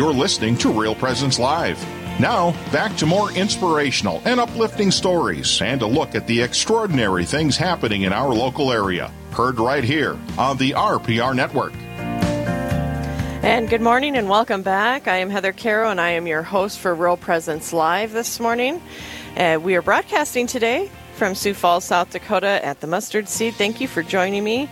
You're listening to Real Presence Live. Now, back to more inspirational and uplifting stories and a look at the extraordinary things happening in our local area. Heard right here on the RPR Network. And good morning and welcome back. I am Heather Caro and I am your host for Real Presence Live this morning. We are broadcasting today from Sioux Falls, South Dakota at the Mustard Seed. Thank you for joining me.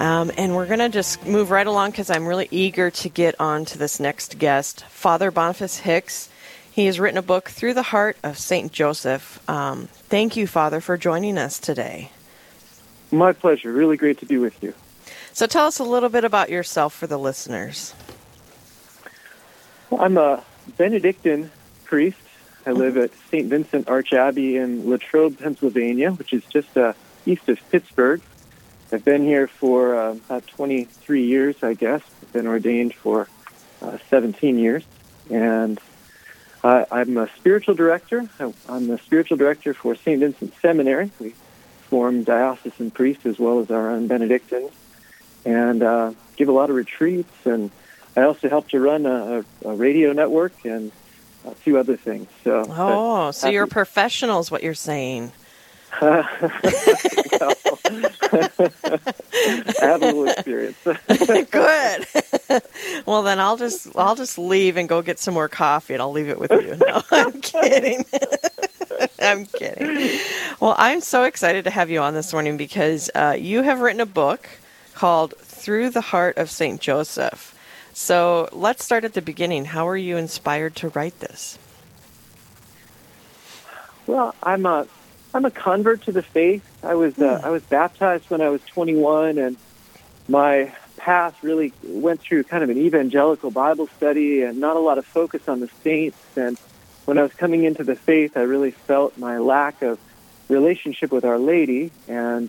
And we're going to just move right along because I'm really eager to get on to this next guest, Father Boniface Hicks. He has written a book, Through the Heart of St. Joseph. Thank you, Father, for joining us today. My pleasure. Really great to be with you. So tell us a little bit about yourself for the listeners. Well, I'm a Benedictine priest. I live at St. Vincent Arch Abbey in Latrobe, Pennsylvania, which is just east of Pittsburgh. I've been here for about 23 years, I guess. I've been ordained for 17 years. And I'm a spiritual director. I'm the spiritual director for St. Vincent Seminary. We form diocesan priests as well as our own Benedictines. And give a lot of retreats, and I also help to run a radio network and a few other things. So you're a professional is what you're saying. Well, I have a little experience. Good. Well, then I'll just leave and go get some more coffee, and I'll leave it with you. No, I'm kidding. I'm kidding. Well, I'm so excited to have you on this morning because you have written a book called Through the Heart of St. Joseph. So let's start at the beginning. How were you inspired to write this? Well, I'm a convert to the faith. I was baptized when I was 21, and my path really went through kind of an evangelical Bible study and not a lot of focus on the saints. And when I was coming into the faith, I really felt my lack of relationship with Our Lady, and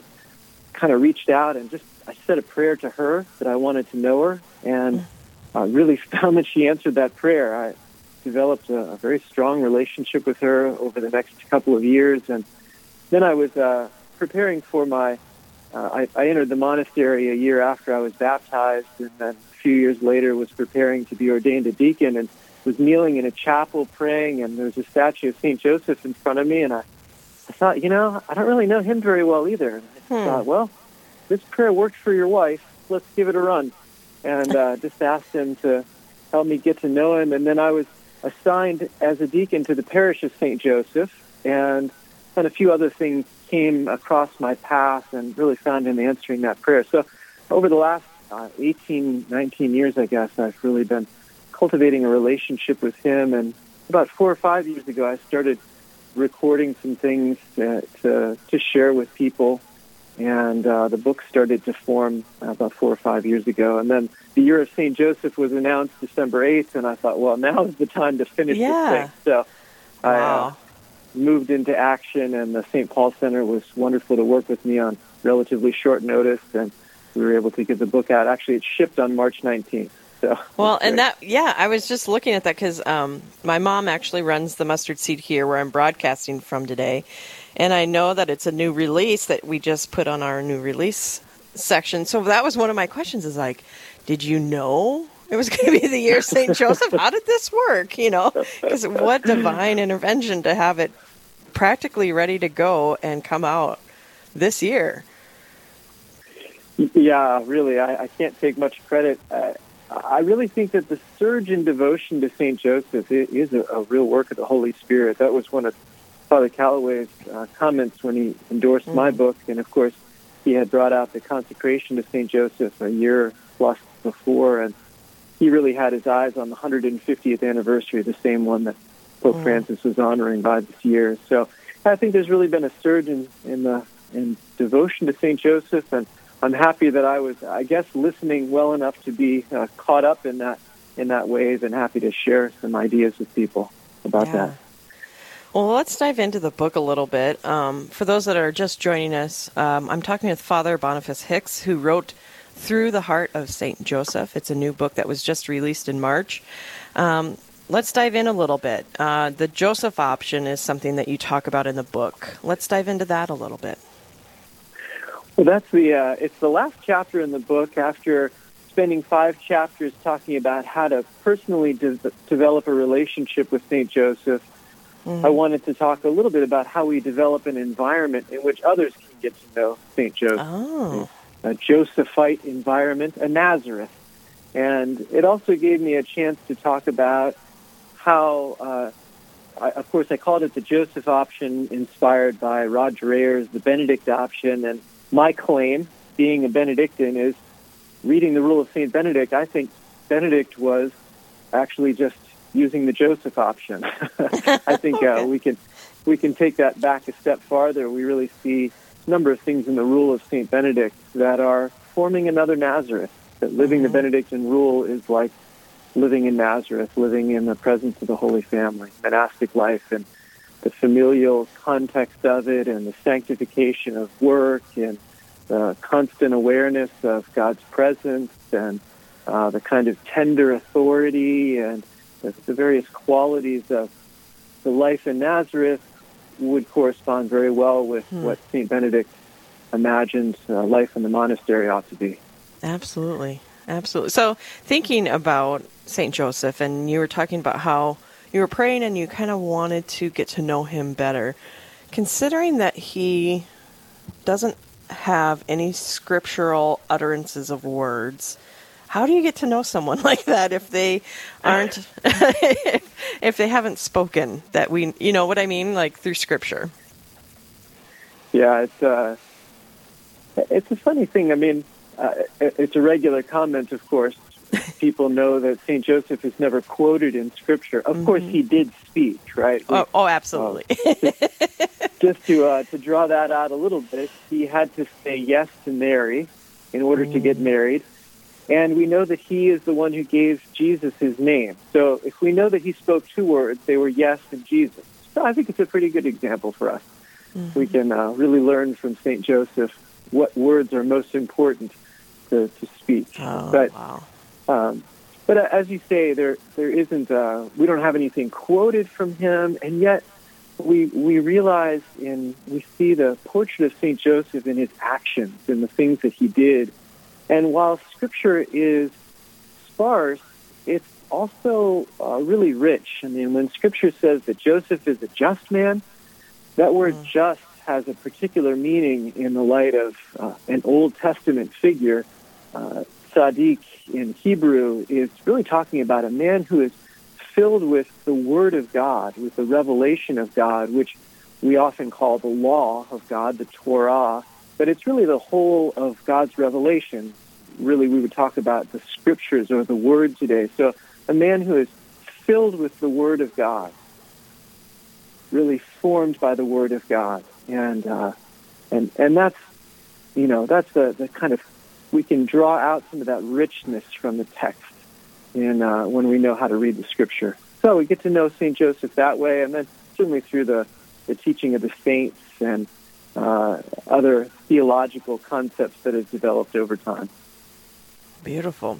kind of reached out and just I said a prayer to her that I wanted to know her, and I really found that she answered that prayer. I developed a very strong relationship with her over the next couple of years, and then I was preparing for my... I entered the monastery a year after I was baptized, and then a few years later was preparing to be ordained a deacon, and was kneeling in a chapel praying, and there was a statue of St. Joseph in front of me, and I thought, you know, I don't really know him very well either. And I thought, well... this prayer worked for your wife. Let's give it a run. And just asked him to help me get to know him. And then I was assigned as a deacon to the parish of St. Joseph. And then a few other things came across my path and really found him answering that prayer. So over the last 19 years, I guess, I've really been cultivating a relationship with him. And about 4 or 5 years ago, I started recording some things to share with people. And the book started to form about 4 or 5 years ago. And then the Year of St. Joseph was announced December 8th, and I thought, well, now is the time to finish this thing. So I moved into action, and the St. Paul Center was wonderful to work with me on relatively short notice, and we were able to get the book out. Actually, it shipped on March 19th. So, well, and that, yeah, I was just looking at that because my mom actually runs the Mustard Seed here where I'm broadcasting from today. And I know that it's a new release that we just put on our new release section. So that was one of my questions is like, did you know it was going to be the Year of St. Joseph? How did this work? You know, because what divine intervention to have it practically ready to go and come out this year. Yeah, really, I can't take much credit. I really think that the surge in devotion to St. Joseph is a real work of the Holy Spirit. That was one of Father Callaway's comments when he endorsed my book. And, of course, he had brought out the consecration to St. Joseph a year plus before. And he really had his eyes on the 150th anniversary, the same one that Pope Francis was honoring by this year. So I think there's really been a surge in devotion to St. Joseph. And I'm happy that I was, I guess, listening well enough to be caught up in that wave, and happy to share some ideas with people about that. Well, let's dive into the book a little bit. For those that are just joining us, I'm talking with Father Boniface Hicks, who wrote Through the Heart of St. Joseph. It's a new book that was just released in March. Let's dive in a little bit. The Joseph option is something that you talk about in the book. Let's dive into that a little bit. Well, it's the last chapter in the book after spending 5 chapters talking about how to personally develop a relationship with St. Joseph, I wanted to talk a little bit about how we develop an environment in which others can get to know St. Joseph. Oh. A Josephite environment, a Nazareth. And it also gave me a chance to talk about how, of course, I called it the Joseph option, inspired by Roger Ayer's The Benedict option. And my claim, being a Benedictine, is reading the Rule of St. Benedict, I think Benedict was actually just using the Joseph option. I think okay. we can take that back a step farther. We really see a number of things in the Rule of St. Benedict that are forming another Nazareth, that living the Benedictine rule is like living in Nazareth, living in the presence of the Holy Family, monastic life, and the familial context of it, and the sanctification of work, and the constant awareness of God's presence, and the kind of tender authority, and the various qualities of the life in Nazareth would correspond very well with what St. Benedict imagined life in the monastery ought to be. Absolutely. Absolutely. So thinking about St. Joseph, and you were talking about how you were praying and you kind of wanted to get to know him better, considering that he doesn't have any scriptural utterances of words, how do you get to know someone like that if they aren't, if they haven't spoken? That we, you know what I mean, like through Scripture. Yeah, it's a funny thing. I mean, it's a regular comment, of course. People know that St. Joseph is never quoted in Scripture. Of course, he did speak, right? Oh, absolutely. Just to draw that out a little bit, he had to say yes to Mary in order to get married. And we know that he is the one who gave Jesus his name. So if we know that he spoke 2 words, they were yes and Jesus. So I think it's a pretty good example for us. We can really learn from St. Joseph what words are most important to speak. Oh, but, wow. But as you say, there isn't, we don't have anything quoted from him, and yet we realize and we see the portrait of St. Joseph in his actions and the things that he did. And while Scripture is sparse, it's also really rich. I mean, when Scripture says that Joseph is a just man, that word just has a particular meaning in the light of an Old Testament figure. Tzaddik in Hebrew is really talking about a man who is filled with the Word of God, with the revelation of God, which we often call the law of God, the Torah. But it's really the whole of God's revelation. Really, we would talk about the Scriptures or the Word today. So a man who is filled with the Word of God, really formed by the Word of God. And that's, you know, that's the kind of, we can draw out some of that richness from the text in, when we know how to read the Scripture. So we get to know St. Joseph that way, and then certainly through the teaching of the saints and other theological concepts that have developed over time. Beautiful.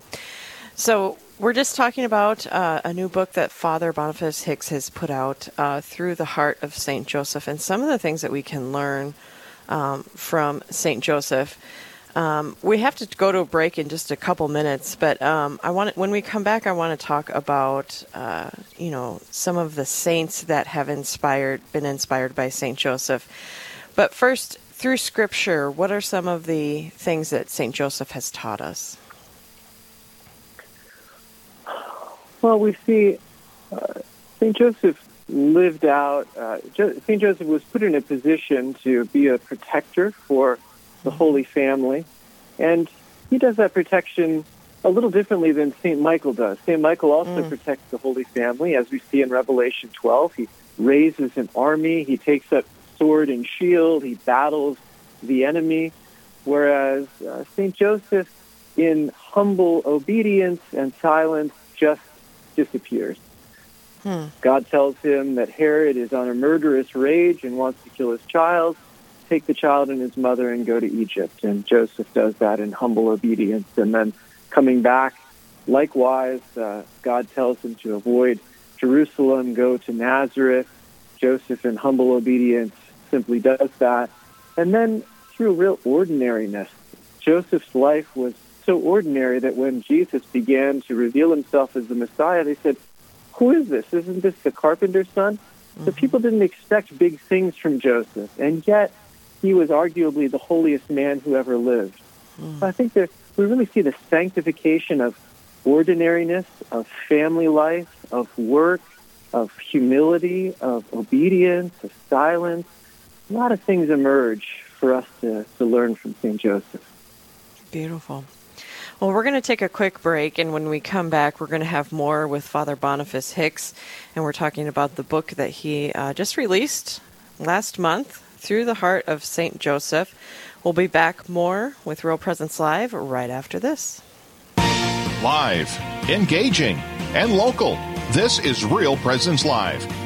So we're just talking about a new book that Father Boniface Hicks has put out, Through the Heart of St. Joseph, and some of the things that we can learn from St. Joseph. We have to go to a break in just a couple minutes, but when we come back, I want to talk about some of the saints that have been inspired by St. Joseph. But first, through Scripture, what are some of the things that St. Joseph has taught us? Well, we see St. Joseph lived out. St. Joseph was put in a position to be a protector for the Holy Family, and he does that protection a little differently than St. Michael does. St. Michael also protects the Holy Family, as we see in Revelation 12. He raises an army. He takes up sword and shield, he battles the enemy, whereas St. Joseph, in humble obedience and silence, just disappears. God tells him that Herod is on a murderous rage and wants to kill his child. Take the child and his mother and go to Egypt. And Joseph does that in humble obedience. And then coming back, likewise, God tells him to avoid Jerusalem, go to Nazareth. Joseph, in humble obedience, simply does that. And then through real ordinariness, Joseph's life was so ordinary that when Jesus began to reveal himself as the Messiah, they said, who is this? Isn't this the carpenter's son? Mm-hmm. So people didn't expect big things from Joseph, and yet he was arguably the holiest man who ever lived. Mm-hmm. So I think that we really see the sanctification of ordinariness, of family life, of work, of humility, of obedience, of silence. A lot of things emerge for us to learn from St. Joseph. Beautiful. Well, we're going to take a quick break, and when we come back, we're going to have more with Father Boniface Hicks, and we're talking about the book that he just released last month, Through the Heart of St. Joseph. We'll be back more with Real Presence Live right after this. Live, engaging, and local. This is Real Presence Live,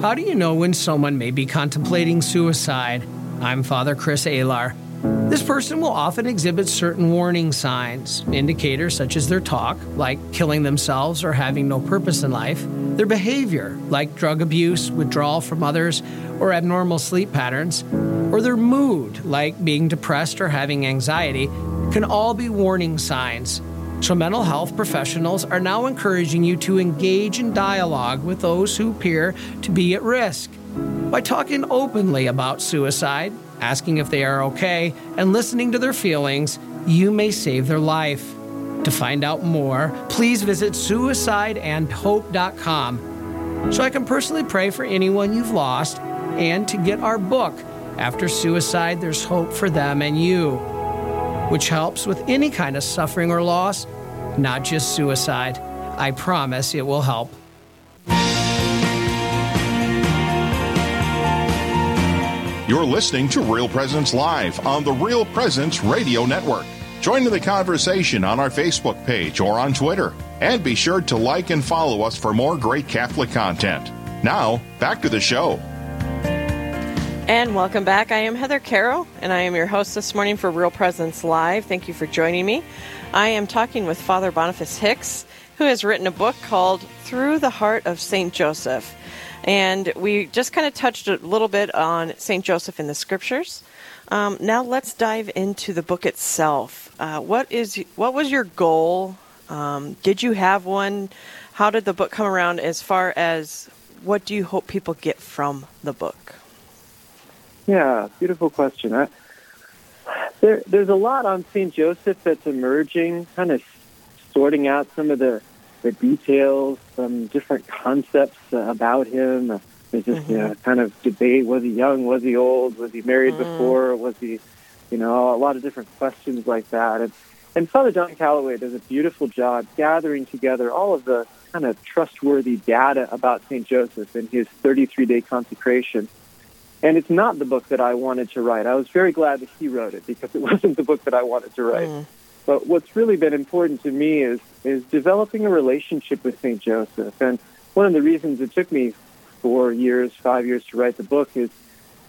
How do you know when someone may be contemplating suicide? I'm Father Chris Alar. This person will often exhibit certain warning signs, indicators such as their talk, like killing themselves or having no purpose in life, their behavior, like drug abuse, withdrawal from others, or abnormal sleep patterns, or their mood, like being depressed or having anxiety, can all be warning signs. So mental health professionals are now encouraging you to engage in dialogue with those who appear to be at risk. By talking openly about suicide, asking if they are okay, and listening to their feelings, you may save their life. To find out more, please visit suicideandhope.com so I can personally pray for anyone you've lost and to get our book, After Suicide, There's Hope for Them and You, which helps with any kind of suffering or loss, not just suicide. I promise it will help. You're listening to Real Presence Live on the Real Presence Radio Network. Join in the conversation on our Facebook page or on Twitter. And be sure to like and follow us for more great Catholic content. Now, back to the show. And welcome back. I am Heather Caro, and I am your host this morning for Real Presence Live. Thank you for joining me. I am talking with Father Boniface Hicks, who has written a book called Through the Heart of St. Joseph. And we just kind of touched a little bit on St. Joseph in the Scriptures. Now let's dive into the book itself. What was your goal? Did you have one? How did the book come around as far as what do you hope people get from the book? Yeah, beautiful question. There's a lot on St. Joseph that's emerging, kind of sorting out some of the details, some different concepts about him. There's this kind of debate, was he young, was he old, was he married before, was he, a lot of different questions like that. And Father John Callaway does a beautiful job gathering together all of the kind of trustworthy data about St. Joseph in his 33-day consecration. And it's not the book that I wanted to write. I was very glad that he wrote it because it wasn't the book that I wanted to write. Mm. But what's really been important to me is developing a relationship with St. Joseph. And one of the reasons it took me 5 years to write the book is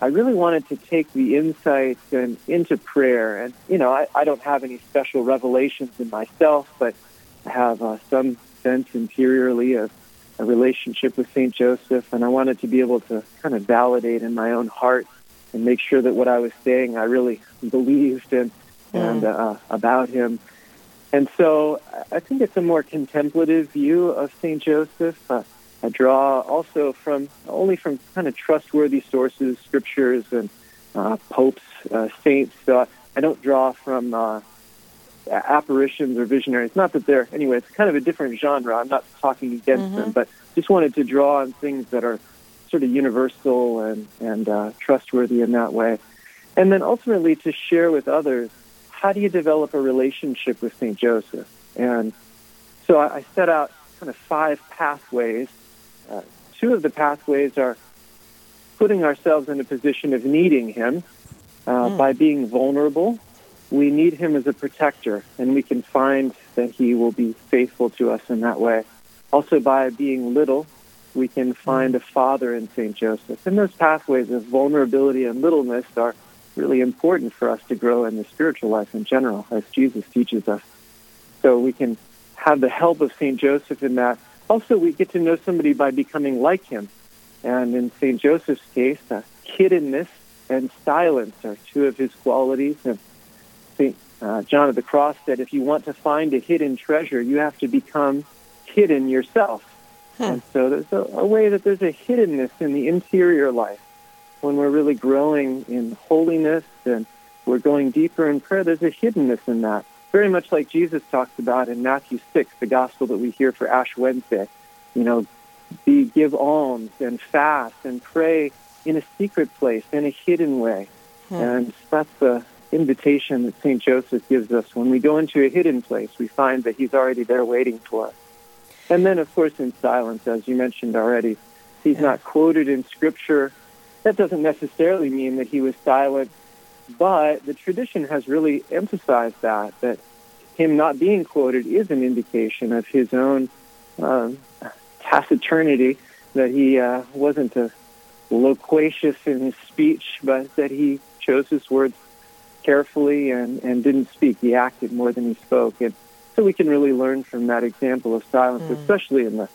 I really wanted to take the insights and into prayer. And, I don't have any special revelations in myself, but I have some sense interiorly of a relationship with St. Joseph, and I wanted to be able to kind of validate in my own heart and make sure that what I was saying I really believed about him. And so I think it's a more contemplative view of St. Joseph. I draw also from kind of trustworthy sources, scriptures and popes, saints. So I don't draw from apparitions or visionaries. Not that they're, anyway, it's kind of a different genre. I'm not talking against them, but just wanted to draw on things that are sort of universal and trustworthy in that way. And then ultimately to share with others, how do you develop a relationship with St. Joseph? And so I set out kind of 5 pathways. 2 of the pathways are putting ourselves in a position of needing him by being vulnerable. We need him as a protector, and we can find that he will be faithful to us in that way. Also, by being little, we can find a father in St. Joseph. And those pathways of vulnerability and littleness are really important for us to grow in the spiritual life in general, as Jesus teaches us. So we can have the help of St. Joseph in that. Also, we get to know somebody by becoming like him. And in St. Joseph's case, hiddenness and silence are 2 of his qualities. And St. John of the Cross said, if you want to find a hidden treasure, you have to become hidden yourself. And so there's a way that there's a hiddenness in the interior life. When we're really growing in holiness and we're going deeper in prayer, there's a hiddenness in that. Very much like Jesus talks about in Matthew 6, the gospel that we hear for Ash Wednesday. You know, give alms and fast and pray in a secret place, in a hidden way. And that's the invitation that St. Joseph gives us. When we go into a hidden place, we find that he's already there waiting for us. And then, of course, in silence, as you mentioned already, he's not quoted in Scripture. That doesn't necessarily mean that he was silent, but the tradition has really emphasized that him not being quoted is an indication of his own taciturnity, that he wasn't loquacious in his speech, but that he chose his words carefully and didn't speak. He acted more than he spoke. And so we can really learn from that example of silence, especially in the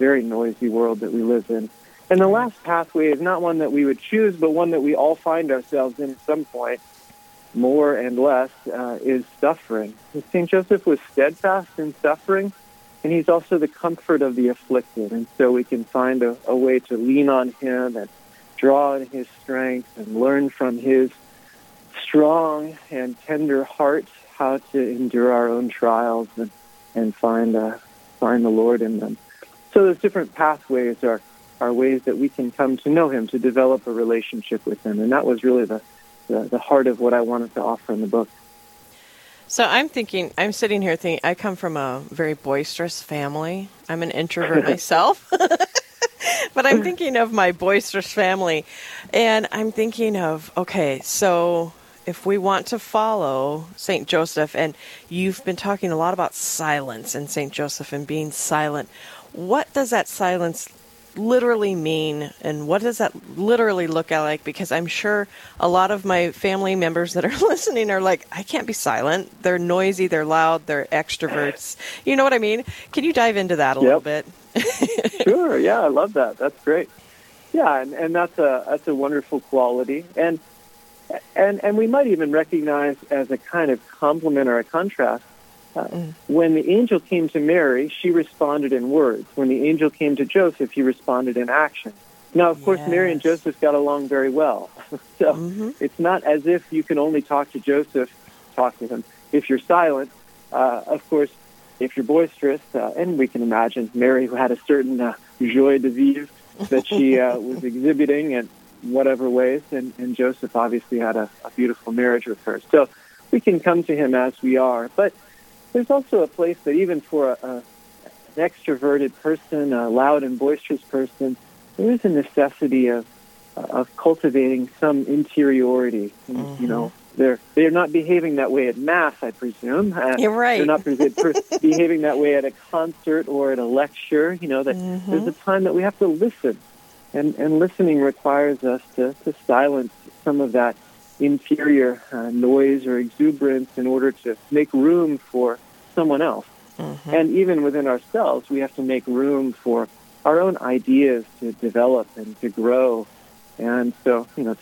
very noisy world that we live in. And the last pathway is not one that we would choose, but one that we all find ourselves in at some point, more and less, is suffering. St. Joseph was steadfast in suffering, and he's also the comfort of the afflicted. And so we can find a way to lean on him and draw on his strength and learn from his strong and tender heart how to endure our own trials and find the Lord in them. So those different pathways are ways that we can come to know him, to develop a relationship with him. And that was really the heart of what I wanted to offer in the book. So I'm sitting here thinking, I come from a very boisterous family. I'm an introvert myself. But I'm thinking of my boisterous family. And I'm thinking of, okay, so if we want to follow St. Joseph, and you've been talking a lot about silence and St. Joseph and being silent, what does that silence literally mean, and what does that literally look like? Because I'm sure a lot of my family members that are listening are like, I can't be silent. They're noisy, they're loud, they're extroverts. You know what I mean? Can you dive into that a little bit? Sure. Yeah, I love that. That's great. Yeah, and that's a wonderful quality, and we might even recognize as a kind of complement or a contrast. When the angel came to Mary, she responded in words. When the angel came to Joseph, he responded in action. Now, of course, Mary and Joseph got along very well. So it's not as if you can only talk to Joseph, talk to him. If you're silent, of course, if you're boisterous, and we can imagine Mary, who had a certain joie de vivre that she was exhibiting in whatever ways, and Joseph obviously had a beautiful marriage with her. So we can come to him as we are. But there's also a place that even for an extroverted person, a loud and boisterous person, there is a necessity of cultivating some interiority. Mm-hmm. You know, they're not behaving that way at mass, I presume. You're right. They're not behaving that way at a concert or at a lecture. You know, that there's a time that we have to listen, and listening requires us to silence some of that interior noise or exuberance in order to make room for someone else. And even within ourselves, we have to make room for our own ideas to develop and to grow. And so, you know,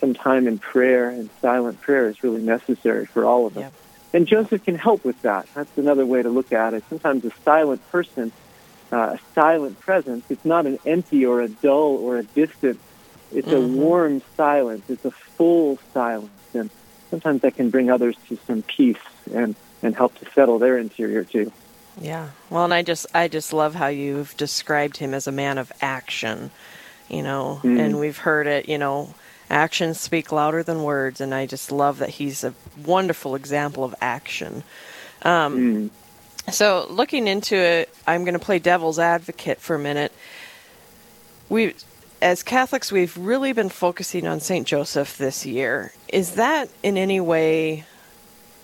some time in prayer and silent prayer is really necessary for all of us. then Joseph can help with that. That's another way to look at it. Sometimes a silent person, a silent presence, it's not an empty or a dull or a distant. It's a warm silence. It's a full silence. And sometimes that can bring others to some peace and help to settle their interior too. Yeah. Well, and I just love how you've described him as a man of action, you know, and we've heard it, you know, actions speak louder than words. And I just love that he's a wonderful example of action. So looking into it, I'm going to play devil's advocate for a minute. As Catholics, we've really been focusing on St. Joseph this year. Is that in any way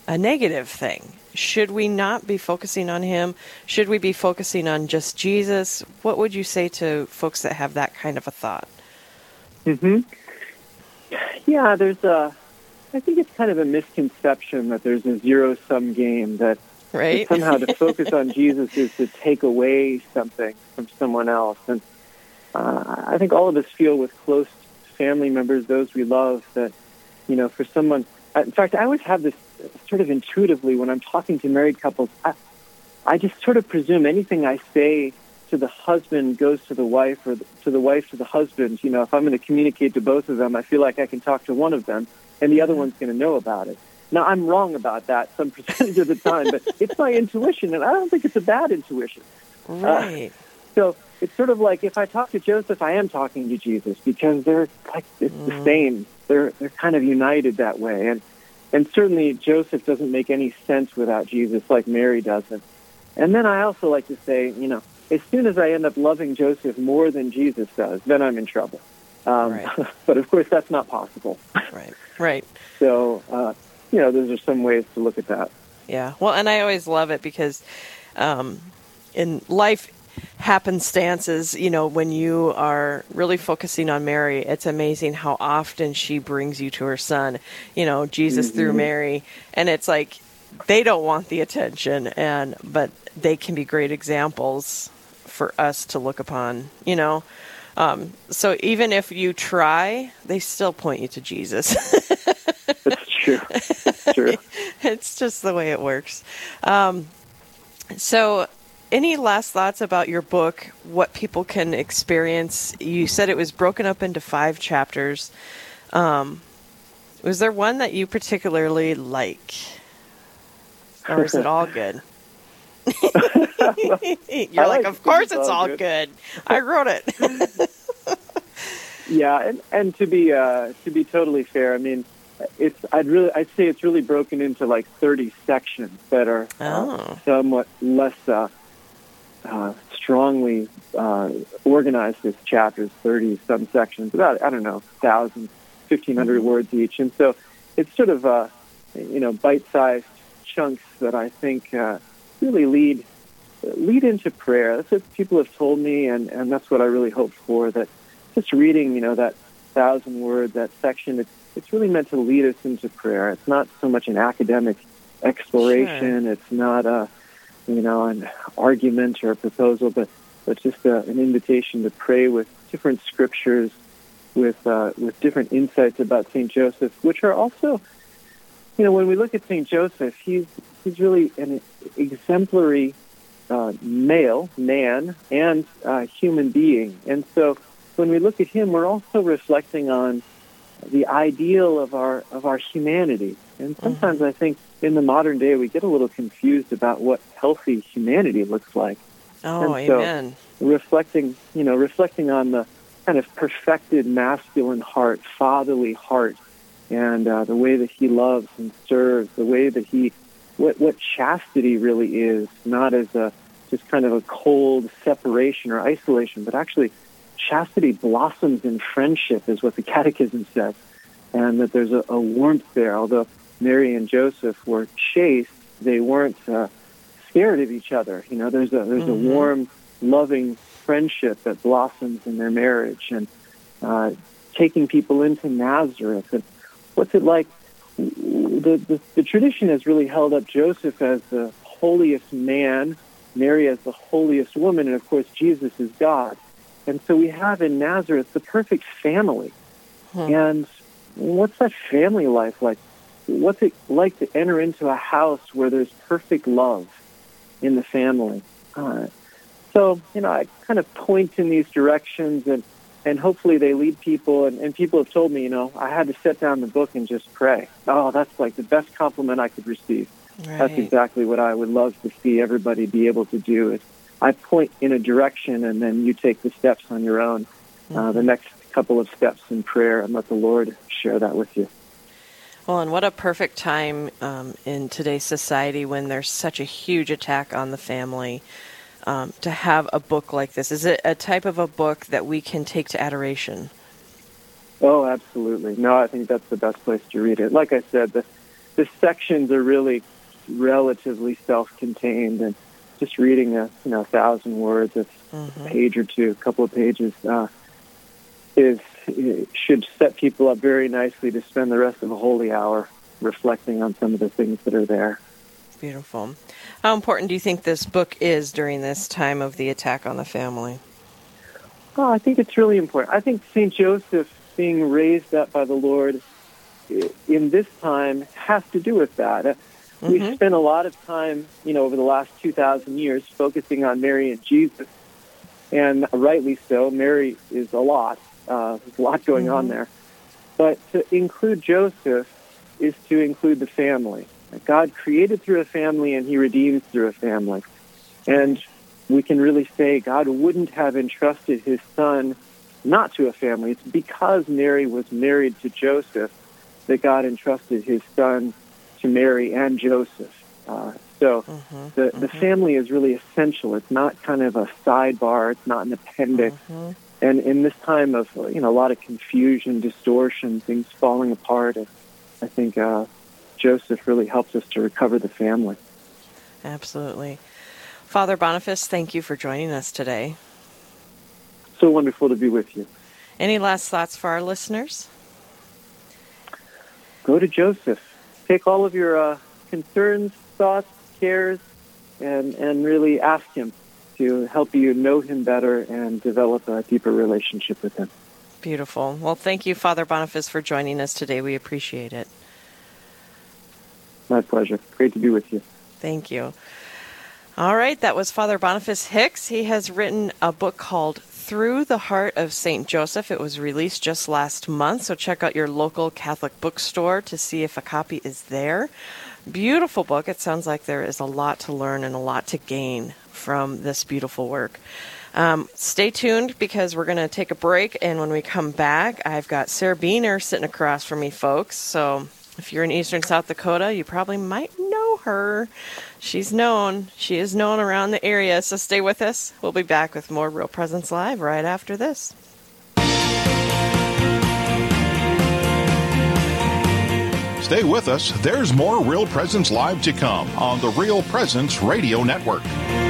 a negative thing? Should we not be focusing on him? Should we be focusing on just Jesus? What would you say to folks that have that kind of a thought? Yeah, I think it's kind of a misconception that there's a zero-sum game, that right? Somehow to focus on Jesus is to take away something from someone else. And I think all of us feel with close family members, those we love, that, you know, for someone... In fact, I always have this sort of intuitively when I'm talking to married couples. I just sort of presume anything I say to the husband goes to the wife, or to the wife to the husband. You know, if I'm going to communicate to both of them, I feel like I can talk to one of them, and the other one's going to know about it. Now, I'm wrong about that some percentage of the time, but it's my intuition, and I don't think it's a bad intuition. Right. So... it's sort of like if I talk to Joseph, I am talking to Jesus, because they're like it's the same. They're kind of united that way, and certainly Joseph doesn't make any sense without Jesus, like Mary doesn't. And then I also like to say, you know, as soon as I end up loving Joseph more than Jesus does, then I'm in trouble. Right. But of course, that's not possible. Right. Right. So you know, those are some ways to look at that. Yeah. Well, and I always love it because in life. Happenstances, you know, when you are really focusing on Mary, it's amazing how often she brings you to her son, you know, Jesus through Mary. And it's like, they don't want the attention, but they can be great examples for us to look upon, you know. So even if you try, they still point you to Jesus. That's true. That's true. It's just the way it works. Any last thoughts about your book, what people can experience? You said it was broken up into 5 chapters. Was there one that you particularly like? Or is it all good? You're like, of course it's all good. I wrote it. Yeah, and to be totally fair, I mean, I'd say it's really broken into like 30 sections that are somewhat less... strongly organized as chapters, 30 some sections, about, I don't know, 1,000, 1,500 words each. And so it's sort of, you know, bite-sized chunks that I think really lead into prayer. That's what people have told me, and that's what I really hoped for, that just reading, you know, that 1,000-word, that section, it's really meant to lead us into prayer. It's not so much an academic exploration. Sure. It's not a... you know, an argument or a proposal, but just an invitation to pray with different scriptures, with different insights about St. Joseph, which are also, you know, when we look at St. Joseph, he's really an exemplary man, and human being. And so when we look at him, we're also reflecting on the ideal of our humanity. And sometimes I think in the modern day we get a little confused about what healthy humanity looks like. Oh, and so amen. Reflecting on the kind of perfected masculine heart, fatherly heart, and the way that he loves and serves, the way that what chastity really is, not as a just kind of a cold separation or isolation, but actually chastity blossoms in friendship, is what the Catechism says, and that there's a warmth there. Although Mary and Joseph were chaste, they weren't scared of each other. You know, there's a warm, loving friendship that blossoms in their marriage, and taking people into Nazareth. And what's it like? The tradition has really held up Joseph as the holiest man, Mary as the holiest woman, and of course Jesus is God. And so we have in Nazareth the perfect family. And what's that family life like? what's it like to enter into a house where there's perfect love in the family? So, you know, I kind of point in these directions, and hopefully they lead people. And people have told me, you know, I had to set down the book and just pray. Oh, that's like the best compliment I could receive. Right. That's exactly what I would love to see everybody be able to do. Is I point in a direction, and then you take the steps on your own, the next couple of steps in prayer, and let the Lord share that with you. Well, and what a perfect time in today's society when there's such a huge attack on the family to have a book like this. Is it a type of a book that we can take to adoration? Oh, absolutely. No, I think that's the best place to read it. Like I said, the sections are really relatively self-contained, and just reading a 1,000 words, a page or two, a couple of pages, it should set people up very nicely to spend the rest of a holy hour reflecting on some of the things that are there. Beautiful. How important do you think this book is during this time of the attack on the family? Oh, I think it's really important. I think St. Joseph being raised up by the Lord in this time has to do with that. We've spent a lot of time, you know, over the last 2,000 years focusing on Mary and Jesus, and rightly so. Mary is a lot. There's a lot going on there. But to include Joseph is to include the family. God created through a family, and he redeems through a family. And we can really say God wouldn't have entrusted his son not to a family. It's because Mary was married to Joseph that God entrusted his son to Mary and Joseph. So the family is really essential. It's not kind of a sidebar. It's not an appendix. And in this time of, you know, a lot of confusion, distortion, things falling apart, I think Joseph really helps us to recover the family. Absolutely. Father Boniface, thank you for joining us today. So wonderful to be with you. Any last thoughts for our listeners? Go to Joseph. Take all of your concerns, thoughts, cares, and really ask him to help you know him better and develop a deeper relationship with him. Beautiful. Well, thank you, Father Boniface, for joining us today. We appreciate it. My pleasure. Great to be with you. Thank you. All right, that was Father Boniface Hicks. He has written a book called Through the Heart of St. Joseph. It was released just last month, so check out your local Catholic bookstore to see if a copy is there. Beautiful book. It sounds like there is a lot to learn and a lot to gain from this beautiful work. Stay tuned, because we're going to take a break, and when we come back, I've got Sarah Beener sitting across from me, folks. So if you're in eastern South Dakota, you probably might know her. She is known around the area, so stay with us. We'll be back with more Real Presence Live right after this. Stay with us. There's more Real Presence Live to come on the Real Presence Radio Network.